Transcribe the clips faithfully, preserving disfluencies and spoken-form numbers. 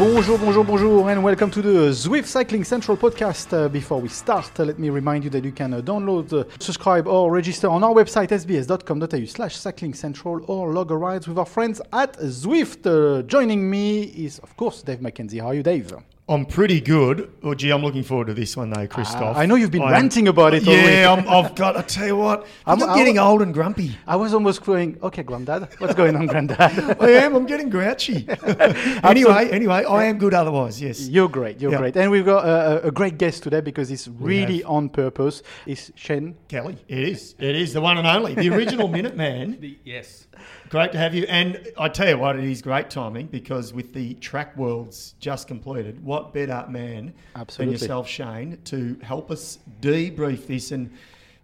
Bonjour, bonjour, bonjour, and welcome to the Zwift Cycling Central podcast. Uh, before we start, uh, let me remind you that you can uh, download, uh, subscribe, or register on our website s b s dot com dot a u slash cycling central or log a rides with our friends at Zwift. Uh, joining me is, of course, Dave McKenzie. How are you, Dave? I'm pretty good. Oh, gee, I'm looking forward to this one, though, Christoph. Uh, I know you've been I'm, ranting about it all week. Yeah, I'm, I've got, I tell you what, I'm, I'm getting old and grumpy. I was almost going, okay, Grandad, what's going on, Grandad? I am, I'm getting grouchy. anyway, anyway, I am good otherwise, yes. You're great, you're yep. great. And we've got uh, a great guest today because it's really on purpose. It's Shane Kelly. It is, it is, the one and only, the original Minuteman. The, yes. Great to have you. And I tell you what, it is great timing because with the track worlds just completed, what What better man Absolutely. than yourself, Shane, to help us debrief this, and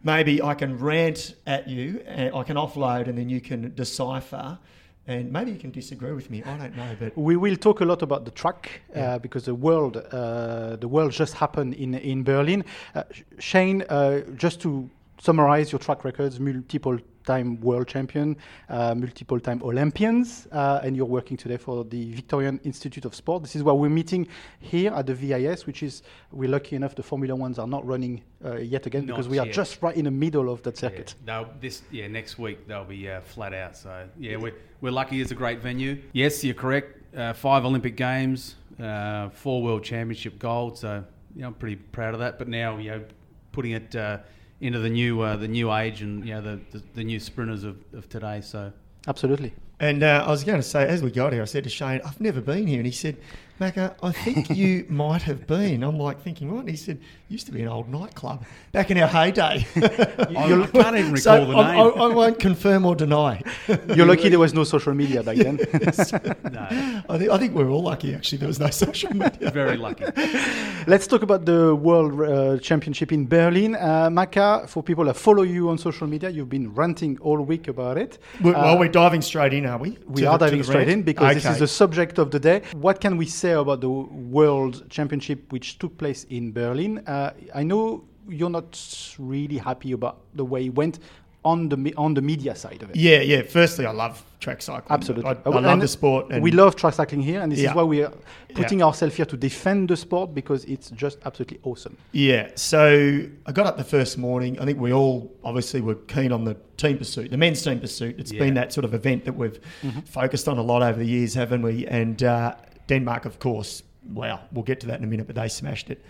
maybe I can rant at you, and I can offload, and then you can decipher. And maybe you can disagree with me. I don't know, but we will talk a lot about the track yeah. uh, because the world, uh, the world just happened in in Berlin. Uh, Shane, uh, just to summarize your track records, multiple time world champion, uh, multiple time Olympians, uh, and you're working today for the Victorian Institute of Sport. This is where we're meeting here at the V I S, which is, we're lucky enough, the Formula Ones are not running uh, yet again not because we yet. are just right in the middle of that circuit. Yeah. No, this, yeah, next week they'll be uh, flat out. So yeah, we're, we're lucky, it's a great venue. Yes, you're correct. Uh, five Olympic Games, uh, four World Championship gold. So you know, I'm pretty proud of that. But now, you know, putting it uh, into the new uh, the new age and you know, the, the, the new sprinters of, of today. So absolutely. And uh, I was going to say, as we got here, I said to Shane, I've never been here. And he said, Macca, I think you might have been. I'm like thinking, what? And he said, used to be an old nightclub back in our heyday. you, I can't even recall so the I'm, name. I, I won't confirm or deny. You're lucky there was no social media back then. Yes. No. I, th- I think we're all lucky, actually, there was no social media. Very lucky. Let's talk about the World uh, Championship in Berlin. Uh, Macca, for people that follow you on social media, you've been ranting all week about it. We're, uh, well, we're diving straight in. Are we? We are the, diving straight in because okay. this is the subject of the day. What can we say about the World Championship which took place in Berlin? Uh, I know you're not really happy about the way it went on the on the media side of it. Yeah, yeah. Firstly, I love track cycling. Absolutely. I, I love and the sport. And we love track cycling here, and this yeah. is why we are putting yeah. ourselves here to defend the sport because it's just absolutely awesome. Yeah. So I got up the first morning. I think we all obviously were keen on the team pursuit, the men's team pursuit. It's yeah. been that sort of event that we've mm-hmm. focused on a lot over the years, haven't we? And uh, Denmark, of course, wow, we'll get to that in a minute, but they smashed it.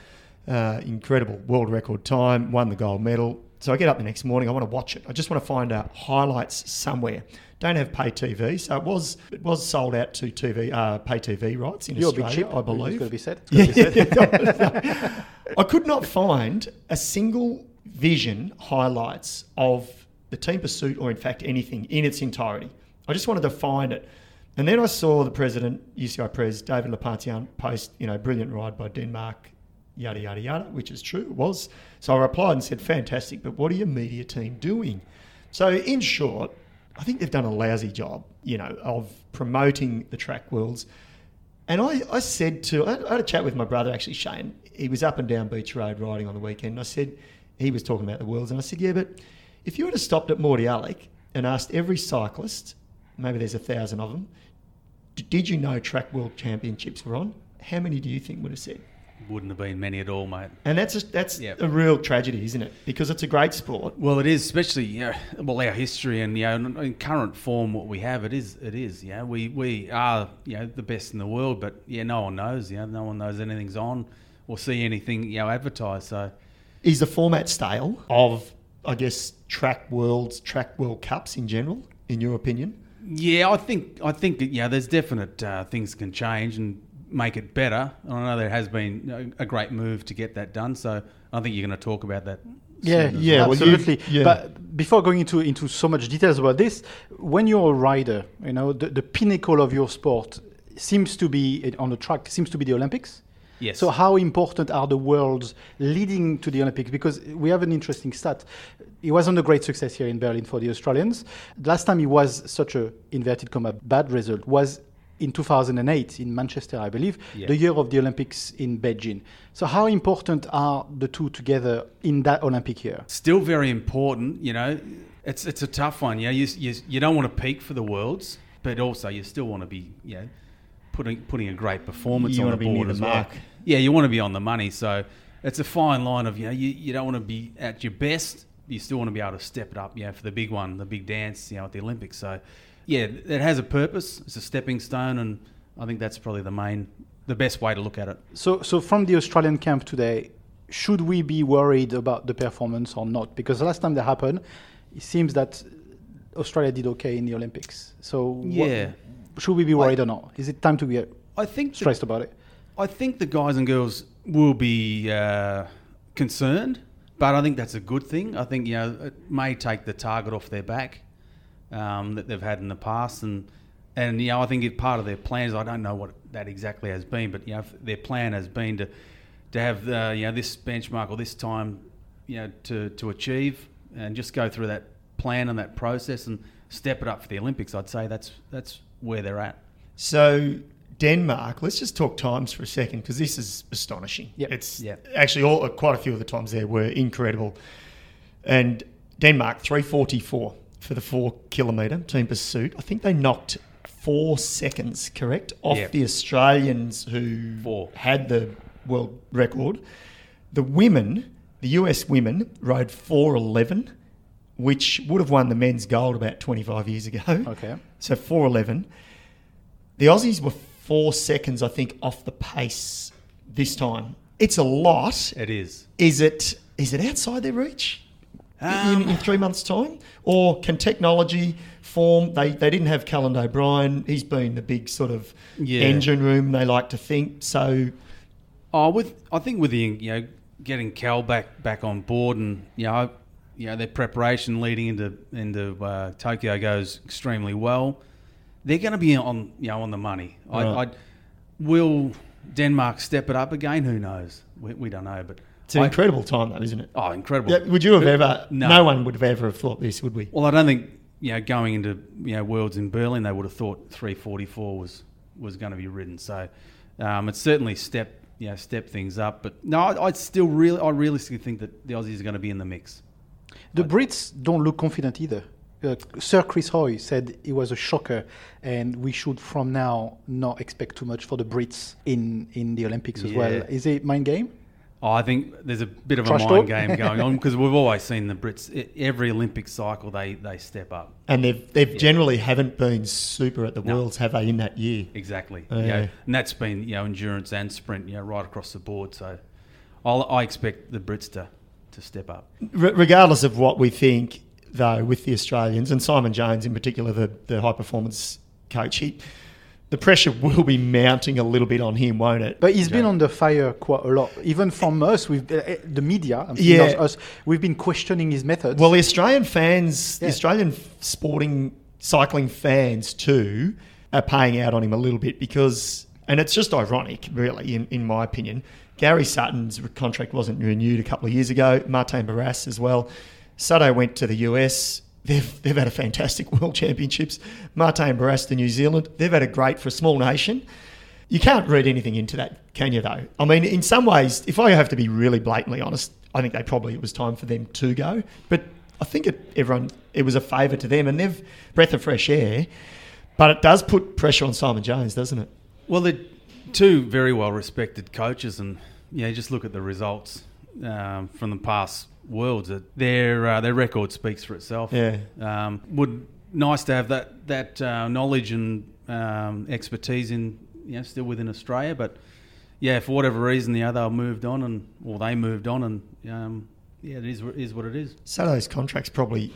Uh, incredible world record time, won the gold medal. So I get up the next morning, I want to watch it. I just want to find out highlights somewhere. Don't have pay T V, so it was it was sold out to T V uh, pay T V rights in You're Australia, I believe. It's got to be said. Yeah. I could not find a single vision highlights of the team pursuit or in fact anything in its entirety. I just wanted to find it. And then I saw the president, U C I Pres, David Lappartient, post, you know, brilliant ride by Denmark, yada, yada, yada, which is true, it was. So I replied and said, fantastic, but what are your media team doing? So in short, I think they've done a lousy job, you know, of promoting the track worlds. And I, I said to, I had a chat with my brother, actually, Shane. He was up and down Beach Road riding on the weekend. And I said, he was talking about the worlds. And I said, yeah, but if you would have stopped at Morty Alec and asked every cyclist, maybe there's a thousand of them, did you know track world championships were on? How many do you think would have said? Wouldn't have been many at all, mate. And that's a, that's yep. a real tragedy, isn't it? Because it's a great sport. Well, it is, especially you know, well our history and you know in current form what we have. It is, it is. Yeah, you know, we we are you know the best in the world, but yeah, no one knows. You know, no one knows anything's on or see anything you know advertised. So, is the format stale of I guess track worlds, track world cups in general, in your opinion? Yeah, I think I think yeah, there's definite uh, things can change and make it better. I know there has been a great move to get that done, so I think you're going to talk about that. Yeah, yeah, absolutely. Well, you, yeah. But before going into, into so much details about this, when you're a rider, you know, the, the pinnacle of your sport seems to be, on the track, seems to be the Olympics. Yes. So how important are the worlds leading to the Olympics? Because we have an interesting stat. It wasn't a great success here in Berlin for the Australians. Last time it was such a, inverted comma, bad result was in two thousand eight in Manchester, I believe, yeah. the year of the Olympics in Beijing. So how important are the two together in that Olympic year? Still very important, you know. It's it's a tough one, you know. You, you, you don't want to peak for the Worlds, but also you still want to be, you know, putting putting a great performance you on the board as well. Yeah, you want to be on the money. So it's a fine line of, you know, you, you don't want to be at your best. You still want to be able to step it up, you know, for the big one, the big dance, you know, at the Olympics. So, yeah, it has a purpose. It's a stepping stone, and I think that's probably the main, the best way to look at it. So, so from the Australian camp today, should we be worried about the performance or not? Because last time that happened, it seems that Australia did okay in the Olympics. So, yeah, what, should we be worried I, or not? Is it time to get I think stressed the, about it? I think the guys and girls will be uh, concerned, but I think that's a good thing. I think, you know, it may take the target off their back um, that they've had in the past, and and you know, I think it's part of their plans. I don't know what that exactly has been, but you know, their plan has been to to have the, you know, this benchmark or this time, you know, to to achieve. And just go through that plan and that process and step it up for the Olympics. I'd say that's that's where they're at. So Denmark, let's just talk times for a second, because this is astonishing. Yep. It's yep. actually all quite a few of the times there were incredible. And Denmark, three forty-four for the four-kilometre team pursuit. I think they knocked four seconds, correct, off yep. the Australians who four. had the world record. The women... The U S women rode four eleven, which would have won the men's gold about twenty-five years ago. Okay. So four eleven. The Aussies were four seconds, I think, off the pace this time. It's a lot. It is. Is it? Is it outside their reach um, in, in three months' time? Or can technology form? They, they didn't have Callum O'Brien. He's been the big sort of yeah. engine room, they like to think. So, oh, with I think with the... you know. Getting Cal back back on board, and you know, you know, their preparation leading into into uh, Tokyo goes extremely well. They're going to be on, you know, on the money. Right. I, I will Denmark step it up again? Who knows? We, we don't know. But it's an I, incredible time, though, isn't it? Oh, incredible! Yeah, would you have ever? No. no one would have ever have thought this, would we? Well, I don't think, you know, going into, you know, Worlds in Berlin, they would have thought three forty-four was was going to be ridden. So um, it's certainly step. You know, step things up. But no, I, I still really, I realistically think that the Aussies are going to be in the mix. The I Brits don't look confident either. Uh, Sir Chris Hoy said it was a shocker, and we should from now not expect too much for the Brits in, in the Olympics yeah. as well. Is it mind game? Oh, I think there's a bit of Trash a mind talk? game going on, because we've always seen the Brits, every Olympic cycle, they, they step up. And they've, they've yeah. generally haven't been super at the no. Worlds, have they, in that year? Exactly. Uh, you know, and that's been, you know, endurance and sprint, you know, right across the board. So I'll, I expect the Brits to, to step up. Re- regardless of what we think, though, with the Australians, and Simon Jones in particular, the, the high-performance coach, he... The pressure will be mounting a little bit on him, won't it? But he's okay. been on the fire quite a lot, even from us, with uh, the media. I'm yeah. not us. We've been questioning his methods. Well, the Australian fans, yeah. the Australian sporting cycling fans too, are paying out on him a little bit because, and it's just ironic, really, in, in my opinion. Gary Sutton's contract wasn't renewed a couple of years ago. Martin Barras as well. Sato went to the U S. They've they've had a fantastic World Championships. Martin Barras to New Zealand. They've had a great for a small nation. You can't read anything into that, can you, though? I mean, in some ways, if I have to be really blatantly honest, I think they probably, it was time for them to go. But I think it, everyone, it was a favour to them, and they've breath of fresh air. But it does put pressure on Simon Jones, doesn't it? Well, they're two very well-respected coaches, and yeah, just look at the results um, from the past Worlds. Their uh, their record speaks for itself. Yeah, um, would nice to have that that uh, knowledge and um, expertise in, you know, still within Australia. But yeah, for whatever reason, the other moved on, and or they moved on, and um, yeah, it is it is what it is. Sato's contract's probably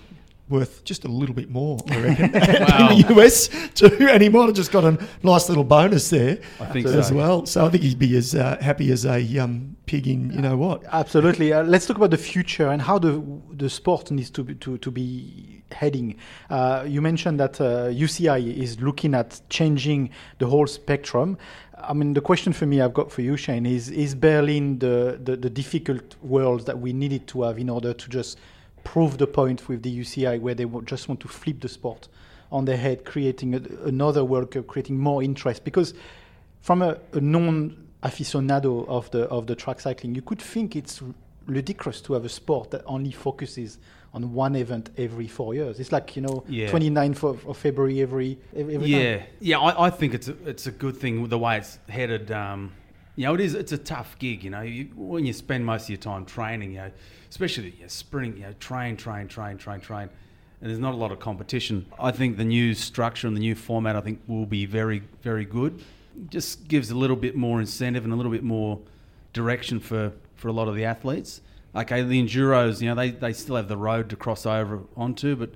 worth just a little bit more, I reckon, wow. in the U S too. And he might have just got a nice little bonus there I think as so. well. So I think he'd be as uh, happy as a um, pig in you know what. Absolutely. Uh, let's talk about the future and how the the sport needs to be, to, to be heading. Uh, you mentioned that uh, U C I is looking at changing the whole spectrum. I mean, the question for me I've got for you, Shane, is is Berlin the, the, the difficult world that we needed to have in order to just prove the point with the U C I, where they just want to flip the sport on their head, creating a, another World Cup, creating more interest? Because from a, a non-aficionado of the of the track cycling, you could think it's ludicrous to have a sport that only focuses on one event every four years. It's like, you know, yeah. twenty-ninth of, of February every every. every yeah, time. yeah. I, I think it's a, it's a good thing the way it's headed. Um, you know, it is. It's a tough gig. You know, you, when you spend most of your time training, you know, especially you know, sprinting, you know, train, train, train, train, train, and there's not a lot of competition. I think the new structure and the new format, I think, will be very, very good. It just gives a little bit more incentive and a little bit more direction for, for a lot of the athletes. Okay, the enduros, you know, they, they still have the road to cross over onto, but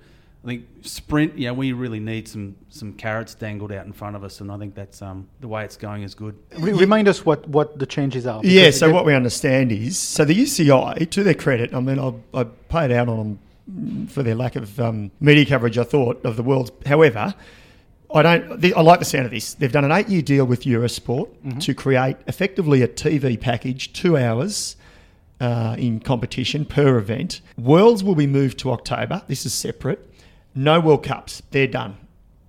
I think sprint, yeah, we really need some some carrots dangled out in front of us, and I think that's um, the way it's going is good. Remind us what, what the changes are. Yeah, so what we understand is, so the U C I, to their credit, I mean, I, I paid out on them for their lack of um, media coverage, I thought, of the world. However, I don't. I like the sound of this. They've done an eight-year deal with Eurosport mm-hmm. to create effectively a T V package, two hours, uh, in competition per event. Worlds will be moved to October. This is separate. No World Cups. They're done.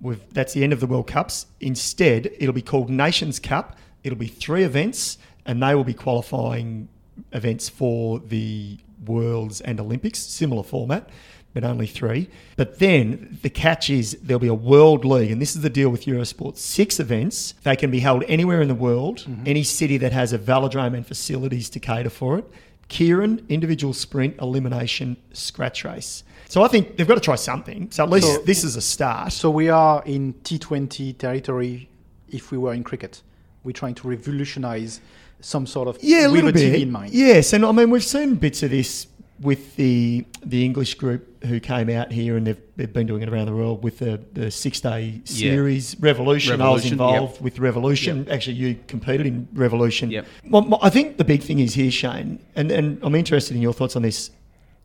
We've, that's the end of the World Cups. Instead, it'll be called Nations Cup. It'll be three events, and they will be qualifying events for the Worlds and Olympics, similar format, but only three. But then the catch is there'll be a World League, and this is the deal with Eurosport. Six events. They can be held anywhere in the world, mm-hmm. any city that has a velodrome and facilities to cater for it. Keirin, individual sprint, elimination, scratch race. So I think they've got to try something. So at least so, this is a start. So we are in T twenty territory if we were in cricket. We're trying to revolutionise some sort of... Yeah, a little bit. In mind. Yes, and I mean, we've seen bits of this with the the English group who came out here, and they've, they've been doing it around the world with the, the six-day series, yep. Revolution. Revolution. I was involved yep. with Revolution. Yep. Actually, you competed in Revolution. Yep. Well, I think the big thing is here, Shane, and, and I'm interested in your thoughts on this.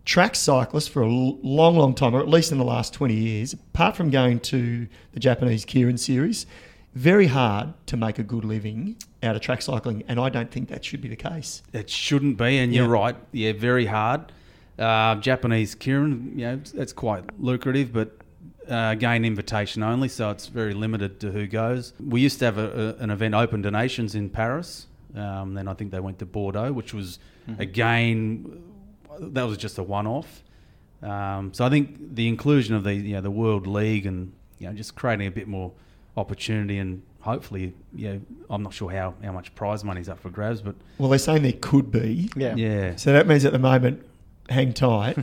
Track cyclists for a long, long time, or at least in the last twenty years, apart from going to the Japanese Keirin series, very hard to make a good living out of track cycling, and I don't think that should be the case. It shouldn't be, and yeah. you're right. Yeah, very hard. Uh, Japanese Keirin, you know, that's quite lucrative, but uh, again, invitation only, so it's very limited to who goes. We used to have a, a, an event, Open to Nations, in Paris. Um, then I think they went to Bordeaux, which was, mm-hmm. again, that was just a one-off. Um, so I think the inclusion of the, you know, the World League and, you know, just creating a bit more opportunity and hopefully, you know, I'm not sure how, how much prize money's up for grabs, but... Well, they're saying there could be. Yeah. yeah. So that means at the moment... Hang tight.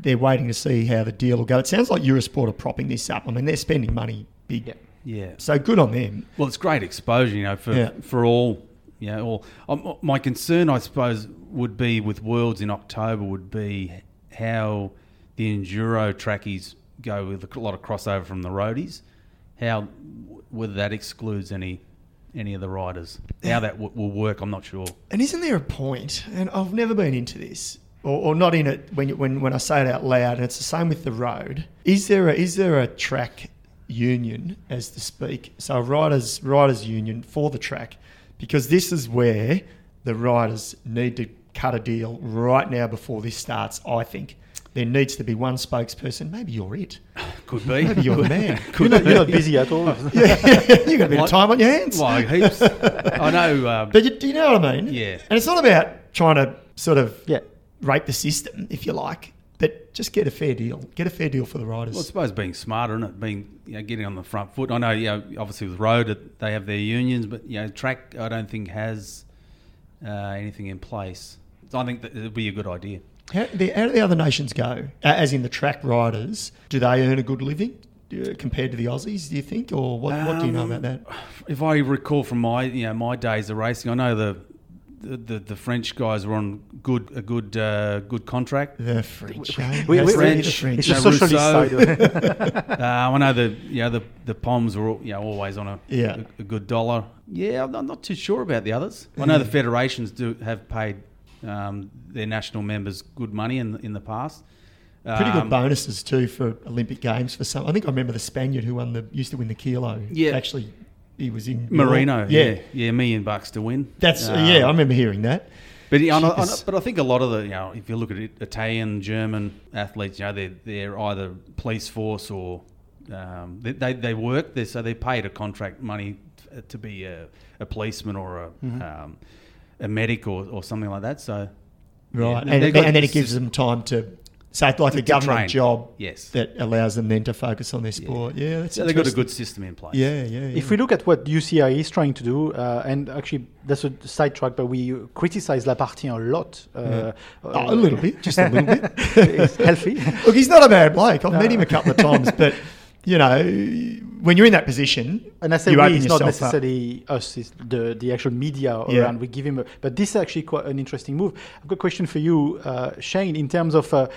They're waiting to see how the deal will go. It sounds like Eurosport are propping this up. I mean, they're spending money big. Yeah. yeah. So good on them. Well, it's great exposure, you know, for, yeah. for all. You know, all. Um, my concern, I suppose, would be with Worlds in October would be how the enduro trackies go with a lot of crossover from the roadies, how whether that excludes any... any of the riders, how that w- will work, I'm not sure. And isn't there a point, and I've never been into this, Or, or not in it when, you, when when I say it out loud, and it's the same with the road. Is there a, is there a track union, as to speak? So a riders riders union for the track, because this is where the riders need to cut a deal right now before this starts. I think there needs to be one spokesperson. Maybe you're it. Could be. Maybe you're the man. Could you're, not, you're not busy at all. yeah, you got a bit like, of time on your hands. Like heaps. I know. Um, but you, do you know what I mean? Yeah. And it's not about trying to sort of yeah. rape the system, if you like, but just get a fair deal. Get a fair deal for the riders. Well, I suppose being smarter, isn't it? Being, you know, getting on the front foot. I know, you know, obviously with road they have their unions, but you know, track I don't think has uh, anything in place. So I think that it'd be a good idea. How, the, how do the other nations go? As in the track riders, do they earn a good living compared to the Aussies? Do you think, or what? Um, what do you know about that? If I recall from my, you know, my days of racing, I know the The, the the French guys were on good a good uh, good contract. The French, eh? we, we, French, French. It's Rousseau. uh, I know the you know, the the Poms were all, you know, always on a, yeah. a, a good dollar. Yeah, I'm not too sure about the others. I know the federations do have paid um, their national members good money in in the past. Pretty good um, bonuses too for Olympic Games for some. I think I remember the Spaniard who won the used to win the kilo. Yeah, actually. He was in Marino, yeah. yeah, yeah, a million bucks to win. That's um, yeah, I remember hearing that. But yeah, I know, I know, but I think a lot of the, you know, if you look at it, Italian, German athletes, you know, they're they're either police force or um, they, they they work there, so they're paid a contract money t- to be a, a policeman or a mm-hmm. um, a medic or, or something like that. So right, yeah, and, and, and then it gives them time to. So it's like a government train. job yes. that allows them then to focus on their sport. Yeah, yeah that's so they've got a good system in place. Yeah, yeah, yeah. If we look at what U C I is trying to do, uh, and actually that's a sidetrack, but we criticise Lappartient a lot. Uh, yeah. oh, a little bit, just a little bit. It's healthy. Look, he's not a bad bloke. I've no. met him a couple of times, but... You know, when you're in that position, and I say we, it's not necessarily up. us, it's the, the actual media around. Yeah. We give him, a, but this is actually quite an interesting move. I've got a question for you, uh, Shane, in terms of, uh,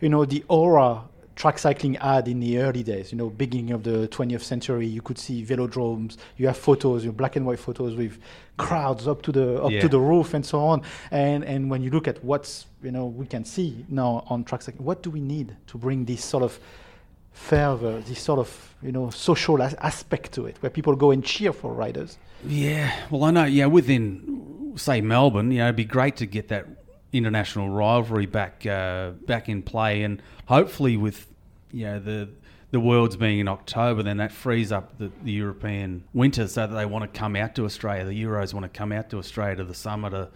you know, the aura track cycling had in the early days, you know, beginning of the twentieth century, you could see velodromes, you have photos, your black and white photos with crowds up to the up yeah. to the roof and so on. And and when you look at what's, you know, we can see now on track cycling, what do we need to bring this sort of fervor, this sort of, you know, social as- aspect to it, where people go and cheer for riders? Yeah, well, I know, yeah, within, say, Melbourne, you know, it'd be great to get that international rivalry back uh, back in play, and hopefully with, you know, the the Worlds being in October, then that frees up the, the European winter so that they want to come out to Australia, the Euros want to come out to Australia to the summer to,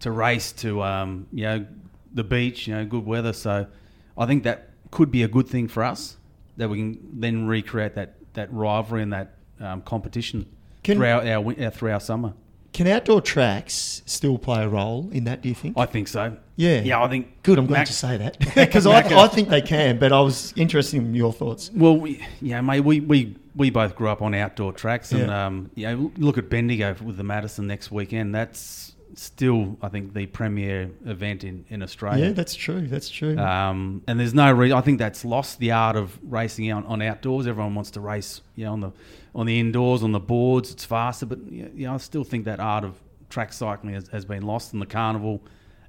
to race to, um, you know, the beach, you know, good weather. So I think that could be a good thing for us, that we can then recreate that, that rivalry and that um, competition can, through, our, our, our, through our summer. Can outdoor tracks still play a role in that, do you think? I think so. Yeah. Yeah, I think... Good, I'm Mac- glad to say that. Because I, I think they can, but I was interested in your thoughts. Well, we, yeah, mate, we, we, we both grew up on outdoor tracks. And yeah. um, you know, look at Bendigo with the Madison next weekend. That's still, I think, the premier event in, in Australia. Yeah, that's true. That's true. Um, and there's no reason. I think that's lost the art of racing out on outdoors. Everyone wants to race, you know, on the on the indoors, on the boards. It's faster, but you know, I still think that art of track cycling has, has been lost in the carnival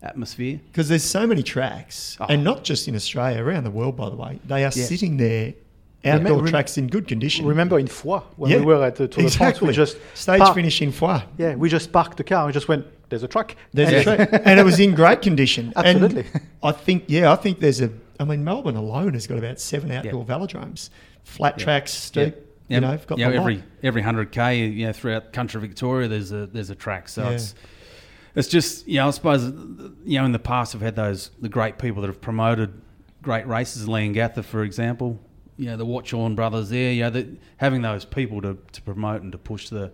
atmosphere. Because there's so many tracks, oh. and not just in Australia, around the world, by the way. They are yes. sitting there. Outdoor remember, tracks in good condition. Remember in Foix, when yeah, we were at the Tour de exactly. France, we just stage parked, finish in Foix. Yeah, we just parked the car and just went, there's a track. There's and, a track. And it was in great condition. Absolutely. And I think, yeah, I think there's a, I mean, Melbourne alone has got about seven outdoor yeah. velodromes. Flat yeah. tracks, steep, yeah. you know, got yeah, the every lot. Every one hundred K, you know, throughout country Victoria, there's a there's a track. So yeah. it's it's just, you know, I suppose, you know, in the past I've had those, the great people that have promoted great races, Leongatha, for example. You know, the Watchorn brothers there, you know, the, having those people to, to promote and to push the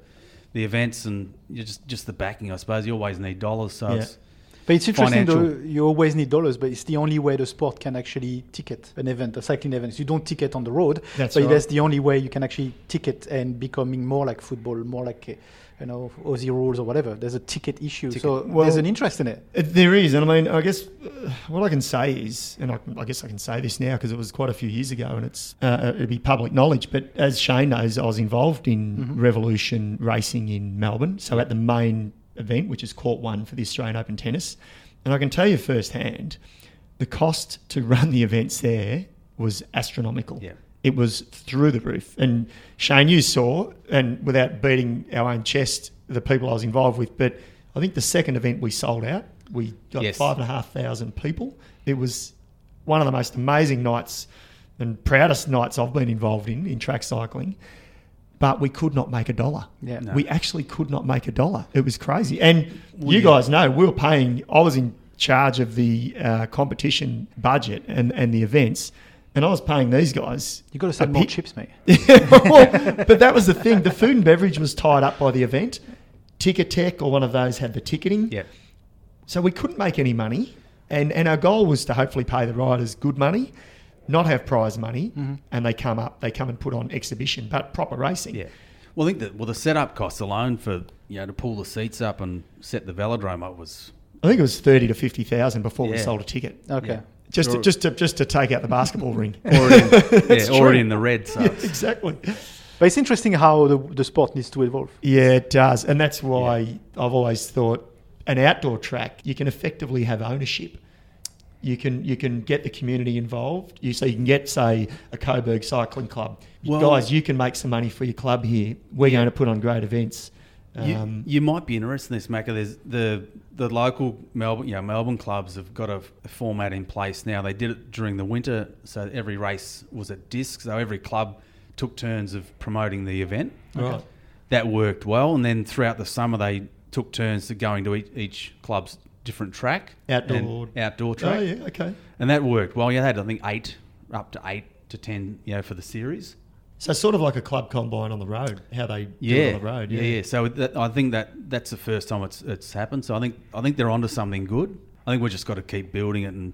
the events and just just the backing, I suppose. You always need dollars. So yeah. it's But it's interesting, though, you always need dollars, but it's the only way the sport can actually ticket an event, a cycling event. You don't ticket on the road, that's but right. that's the only way you can actually ticket and becoming more like football, more like, you know, Aussie rules or whatever. There's a ticket issue. Ticket. So well, there's an interest in it. it. There is. And I mean, I guess uh, what I can say is, and I, I guess I can say this now because it was quite a few years ago and it's uh, it'd be public knowledge. But as Shane knows, I was involved in mm-hmm. Revolution Racing in Melbourne. So at the main event, which is Court One for the Australian Open Tennis. And I can tell you firsthand, the cost to run the events there was astronomical. Yeah. It was through the roof. And Shane, you saw, and without beating our own chest, the people I was involved with, but I think the second event we sold out, we got yes. five and a half thousand people. It was one of the most amazing nights and proudest nights I've been involved in, in track cycling. But we could not make a dollar. Yeah, no. We actually could not make a dollar. It was crazy. And well, you yeah. guys know, we were paying, I was in charge of the uh, competition budget and, and the events, and I was paying these guys. You've got to sell more pit. chips, mate. well, but that was the thing. The food and beverage was tied up by the event. Ticketek or one of those had the ticketing. Yeah. So we couldn't make any money. And, and our goal was to hopefully pay the riders good money, not have prize money, mm-hmm. and they come up, they come and put on exhibition, but proper racing. Yeah. Well, I think that well the setup costs alone for you know to pull the seats up and set the velodrome up was. I think it was thirty to fifty thousand before yeah. we sold a ticket. Okay. Yeah. Just to, just to just to take out the basketball ring, already, in, yeah, already in the red. So yeah, exactly. But it's interesting how the, the sport needs to evolve. Yeah, it does, and that's why yeah. I've always thought an outdoor track you can effectively have ownership. You can you can get the community involved. You so you can get say a Coburg Cycling Club. Well, guys, you can make some money for your club here. We're yeah. going to put on great events. You, um, you might be interested in this, Macca. There's the the local Melbourne, you know, Melbourne clubs have got a, a format in place now. They did it during the winter, so every race was at disc. So every club took turns of promoting the event. Right. Okay. That worked well, and then throughout the summer they took turns to going to each, each club's different track, outdoor outdoor track. Oh yeah, okay. And that worked well. You had I think eight up to eight to ten, you know, for the series. So sort of like a club combine on the road, how they yeah. do it on the road. Yeah, yeah. yeah. So that, I think that that's the first time it's it's happened. So I think I think they're onto something good. I think we've just got to keep building it and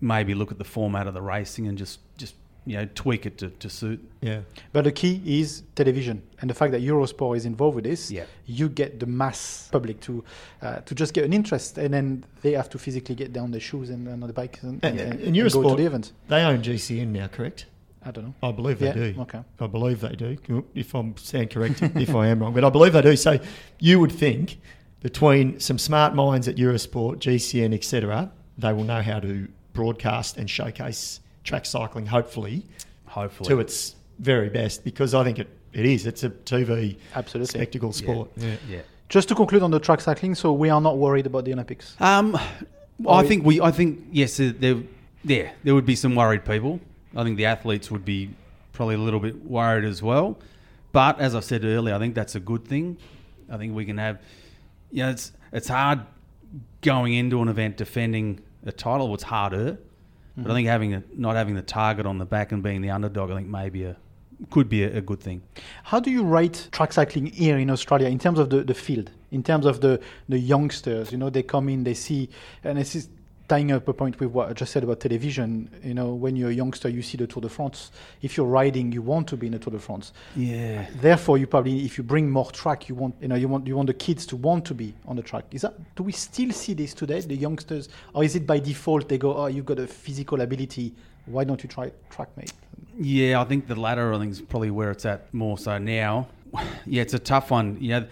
maybe look at the format of the racing and just, just you know tweak it to, to suit. Yeah. But the key is television and the fact that Eurosport is involved with this. Yeah. You get the mass public to uh, to just get an interest, and then they have to physically get down their shoes and, and on the bikes and, and, and, and, and, and Eurosport, go to the event. They own G C N now, correct? I don't know. I believe yeah, they do. Okay. I believe they do. If I'm sound correct, if I am wrong, but I believe they do. So you would think between some smart minds at Eurosport, G C N, et cetera, they will know how to broadcast and showcase track cycling. Hopefully, hopefully to its very best, because I think it, it is. It's a T V absolutely spectacle sport. Yeah. Yeah. yeah. Just to conclude on the track cycling, so we are not worried about the Olympics. Um, well, I we, think we. I think yes. There, yeah, there would be some worried people. I think the athletes would be probably a little bit worried as well. But as I said earlier, I think that's a good thing. I think we can have, you know, it's it's hard going into an event defending a title. It's harder. Mm-hmm. But I think having a, not having the target on the back and being the underdog, I think maybe a, could be a, a good thing. How do you rate track cycling here in Australia in terms of the, the field, in terms of the, the youngsters? You know, they come in, they see, and it's just, tying up a point with what I just said about television, you know, when you're a youngster, you see the Tour de France. If you're riding, you want to be in the Tour de France. Yeah. Therefore, you probably, if you bring more track, you want, you know, you want, you want the kids to want to be on the track. Is that? Do we still see this today, the youngsters, or is it by default they go, oh, you've got a physical ability, why don't you try track, mate? Yeah, I think the latter, I think, is probably where it's at more so now. Yeah, it's a tough one. You know,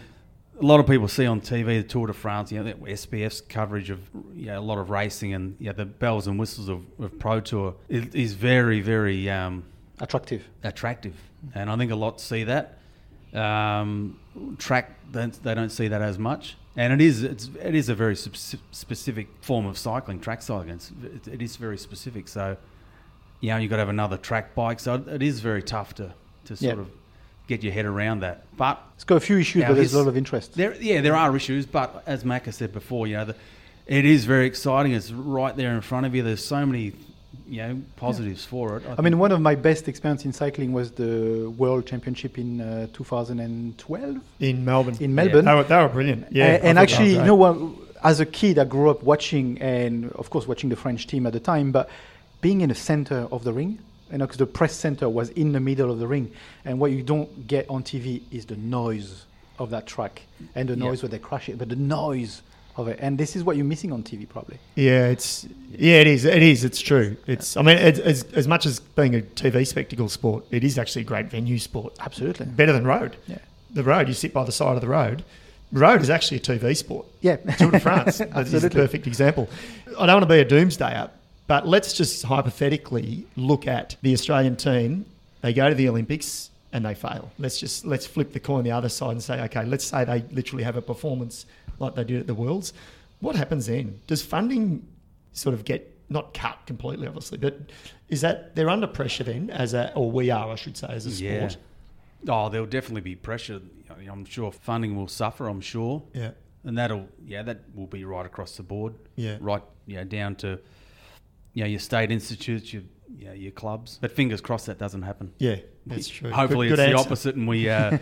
a lot of people see on T V the Tour de France, you know, S B F's coverage of you know, a lot of racing and you know, the bells and whistles of, of Pro Tour is, is very, very um, attractive. Attractive, and I think a lot see that. Um, track, they don't, they don't see that as much, and it is it's, it is a very sp- specific form of cycling. Track cycling, it's, it, it is very specific. So, you know, you've got to have another track bike. So it is very tough to to sort yeah. of. Get your head around that, but it's got a few issues, but there's a lot of interest. There, yeah, there are issues, but as Macca said before, you know, the, it is very exciting. It's right there in front of you. There's so many, you know, positives yeah. for it. I, I mean, one of my best experiences in cycling was the World Championship in uh, two thousand twelve in Melbourne. In Melbourne, yeah. they, were, they were brilliant. Yeah, and, and actually, you know, well, as a kid, I grew up watching, and of course, watching the French team at the time, but being in the center of the ring. You know, because the press center was in the middle of the ring, and what you don't get on T V is the noise of that track and the noise yeah. where they crash it, but the noise of it, and this is what you're missing on T V probably. Yeah, it's yeah, it is, it is, it's true. It's I mean, it's, as as much as being a T V spectacle sport, it is actually a great venue sport. Absolutely, better than road. Yeah, the road you sit by the side of the road. Road is actually a T V sport. Yeah, Tour de France is the perfect example. I don't want to be a doomsdayer. But let's just hypothetically look at the Australian team. They go to the Olympics and they fail. Let's just let's flip the coin the other side and say, okay, let's say they literally have a performance like they did at the Worlds. What happens then? Does funding sort of get not cut completely, obviously, but is that they're under pressure then as a or we are, I should say, as a yeah. sport? Oh, there'll definitely be pressure. I mean, I'm sure funding will suffer. I'm sure. Yeah, and that'll yeah that will be right across the board. Yeah, right. Yeah, down to. You know, your state institutes, your you know, your clubs. But fingers crossed that doesn't happen. Yeah, that's true. Hopefully good, good it's answer. the opposite and we, uh,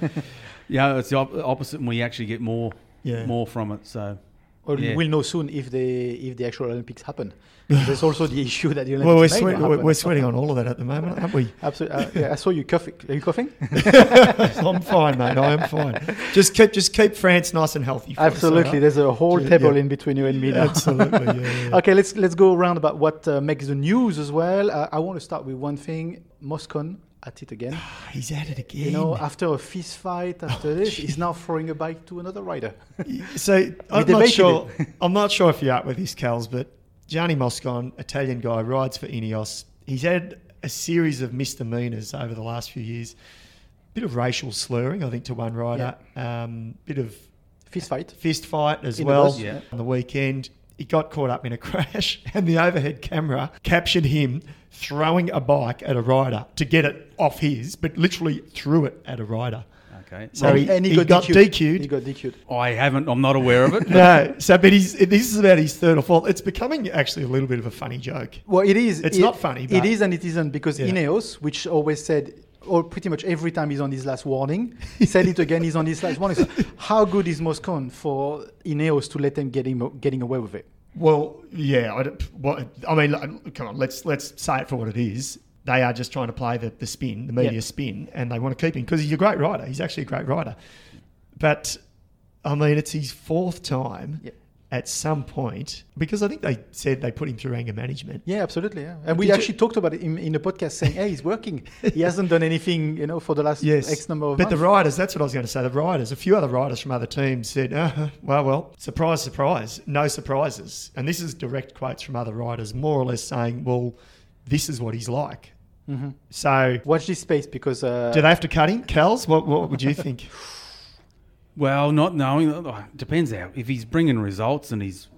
you know, it's the op- opposite and we actually get more yeah. more from it. So Or yeah. We'll know soon if the if the actual Olympics happen. There's also the issue that the Olympics. Well, we're, sweat, we're, we're sweating on all of that at the moment, aren't we? Absolutely. Uh, yeah, I saw you coughing. Are you coughing? I'm fine, mate. I am fine. Just keep just keep France nice and healthy. Absolutely. Us, There's a whole yeah, table yeah. in between you and me. Now. Absolutely. Yeah, yeah. Okay, let's let's go around about what uh, makes the news as well. Uh, I want to start with one thing. Moscon. At it again. Oh, he's at it again. You know, after a fist fight, after oh, this, geez. he's now throwing a bike to another rider. So I'm not sure. I'm not sure if you're up with this, Kals, but Gianni Moscon, Italian guy, rides for Ineos. He's had a series of misdemeanors over the last few years. Bit of racial slurring, I think, to one rider. Yeah. Um, bit of fist fight. Fist fight as well yeah. on the weekend. He got caught up in a crash and the overhead camera captured him throwing a bike at a rider to get it off his, but literally threw it at a rider. Okay. So he, and he, he got, got D Q'd. D Q'd. He got D Q'd. I haven't, I'm not aware of it. No. So, but he's, this is about his third or fourth. It's becoming actually a little bit of a funny joke. Well, it is. It's it, not funny. But it is and it isn't because yeah. Ineos, which always said... or pretty much every time he's on his last warning, he said it again, he's on his last warning. So how good is Moscon for Ineos to let them get him getting away with it? Well, yeah. I, don't, well, I mean, come on, let's let's say it for what it is. They are just trying to play the, the spin, the media yep. spin, and they want to keep him because he's a great rider. He's actually a great rider. But, I mean, it's his fourth time. Yep. At some point, because I think they said they put him through anger management. Yeah, absolutely. Yeah. And we Did actually you? talked about it in, in the podcast saying, hey, he's working. He hasn't done anything, you know, for the last yes. X number of but months. But the riders, that's what I was going to say. The riders, a few other riders from other teams said, uh, well, well, surprise, surprise, no surprises. And this is direct quotes from other riders, more or less saying, well, this is what he's like. Mm-hmm. So watch this space because... Uh, do they have to cut him? Kals, what, what would you think? Well, not knowing. Depends how. If he's bringing results and he's,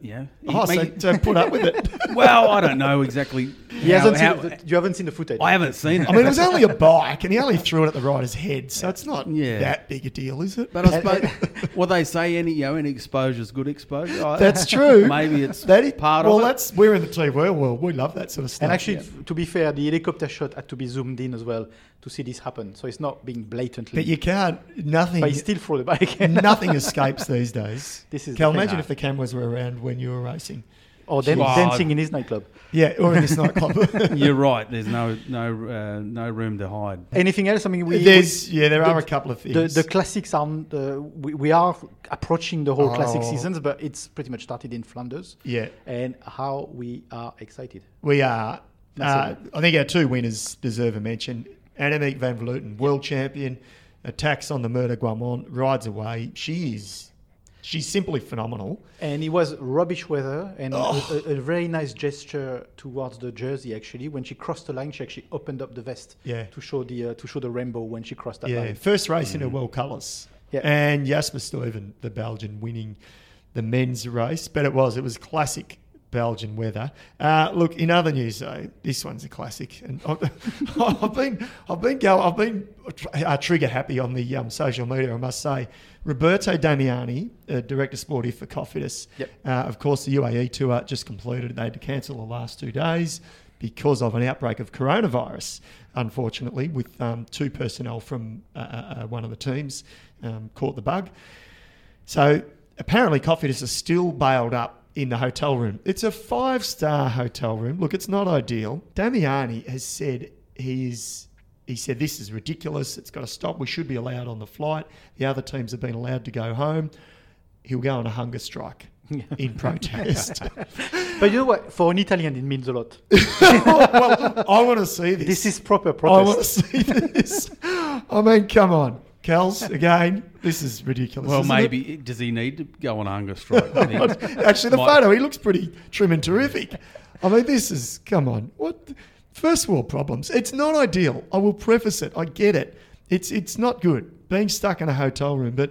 yeah. You know, oh, so don't put up with it. Well, I don't know exactly. He how, hasn't how, seen the, you haven't seen the footage. I haven't seen it. I mean, it was only a bike and he only threw it at the rider's head. So it's not yeah. that big a deal, is it? But I suppose what they say, any you know, any exposure is good exposure. I, that's true. Maybe it's that is, part well, of it. Well, that's we're in the T V world. We love that sort of stuff. And actually, yeah. to be fair, the helicopter shot had to be zoomed in as well. To see this happen, so it's not being blatantly. But you can't. Nothing. But you still throw the bike. Nothing escapes these days. This is. Can you imagine if the cameras were around when you were racing, or then well, dancing in his nightclub? Yeah, or in his nightclub. You're right. There's no no uh, no room to hide. Anything else? I mean, we. There's we, yeah, there are the, a couple of things. The, the classics aren't. Uh, we, we are approaching the whole oh. classic seasons, but it's pretty much started in Flanders. Yeah. And how we are excited. We are. Uh, I think our two winners deserve a mention. Annemiek van Vleuten, world champion, attacks on the Murder Guamon, rides away. She is, she's simply phenomenal. And it was rubbish weather and oh. a, a very nice gesture towards the jersey, actually. When she crossed the line, she actually opened up the vest yeah. to show the uh, to show the rainbow when she crossed that yeah. line. First race mm. in her world colours. Yeah. And Jasper Stuyven, the Belgian, winning the men's race. But it was, it was classic Belgian weather. Uh, look, in other news, though, this one's a classic, and I've, I've been, I've been, go, I've been uh, trigger happy on the um, social media. I must say, Roberto Damiani, uh, director sportive for Cofidis, yep. uh, of course, the U A E tour just completed. They had to cancel the last two days because of an outbreak of coronavirus, unfortunately, with um, two personnel from uh, uh, one of the teams um, caught the bug. So apparently, Cofidis is still bailed up. In the hotel room. It's a five-star hotel room. Look, it's not ideal. Damiani has said he's he said this is ridiculous. It's got to stop. We should be allowed on the flight. The other teams have been allowed to go home. He'll go on a hunger strike in protest. But you know what? For an Italian, it means a lot. Well, I want to see this. This is proper protest. I want to see this. I mean, come on. Kels, again, this is ridiculous. Well, maybe it? does he need to go on a hunger strike? Actually, the Might. photo, he looks pretty trim and terrific. I mean, this is, come on, what? First world problems. It's not ideal. I will preface it. I get it. It's it's not good being stuck in a hotel room, but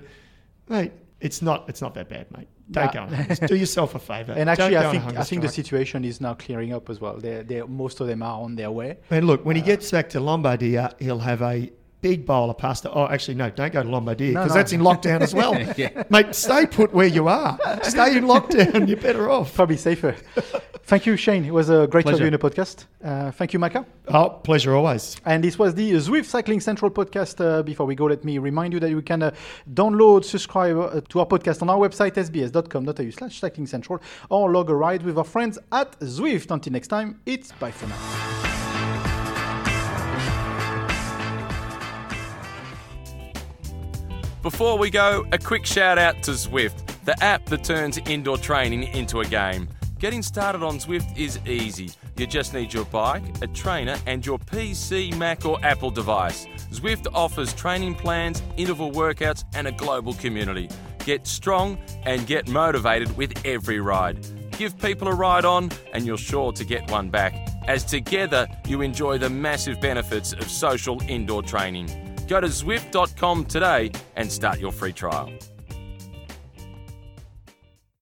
mate, it's not it's not that bad, mate. Don't nah. go on. Do yourself a favour. And actually, I think I think the situation is now clearing up as well. They they most of them are on their way. And look, when uh, he gets back to Lombardia, he'll have a big bowl of pasta. Oh, actually, no, don't go to Lombardia because no, no. that's in lockdown as well. yeah. Mate, stay put where you are. Stay in lockdown. You're better off. Probably safer. Thank you, Shane. It was a great pleasure. Have you in the podcast. Uh, thank you, Maka. Oh, pleasure always. And this was the Zwift Cycling Central podcast. Uh, before we go, let me remind you that you can uh, download, subscribe uh, to our podcast on our website, s b s dot com dot a u slash cycling central, or log a ride with our friends at Zwift. Until next time, it's bye for now. Before we go, a quick shout out to Zwift, the app that turns indoor training into a game. Getting started on Zwift is easy. You just need your bike, a trainer, and your P C, Mac or Apple device. Zwift offers training plans, interval workouts, and a global community. Get strong and get motivated with every ride. Give people a ride on and you're sure to get one back, as together you enjoy the massive benefits of social indoor training. Go to Zwift dot com today and start your free trial.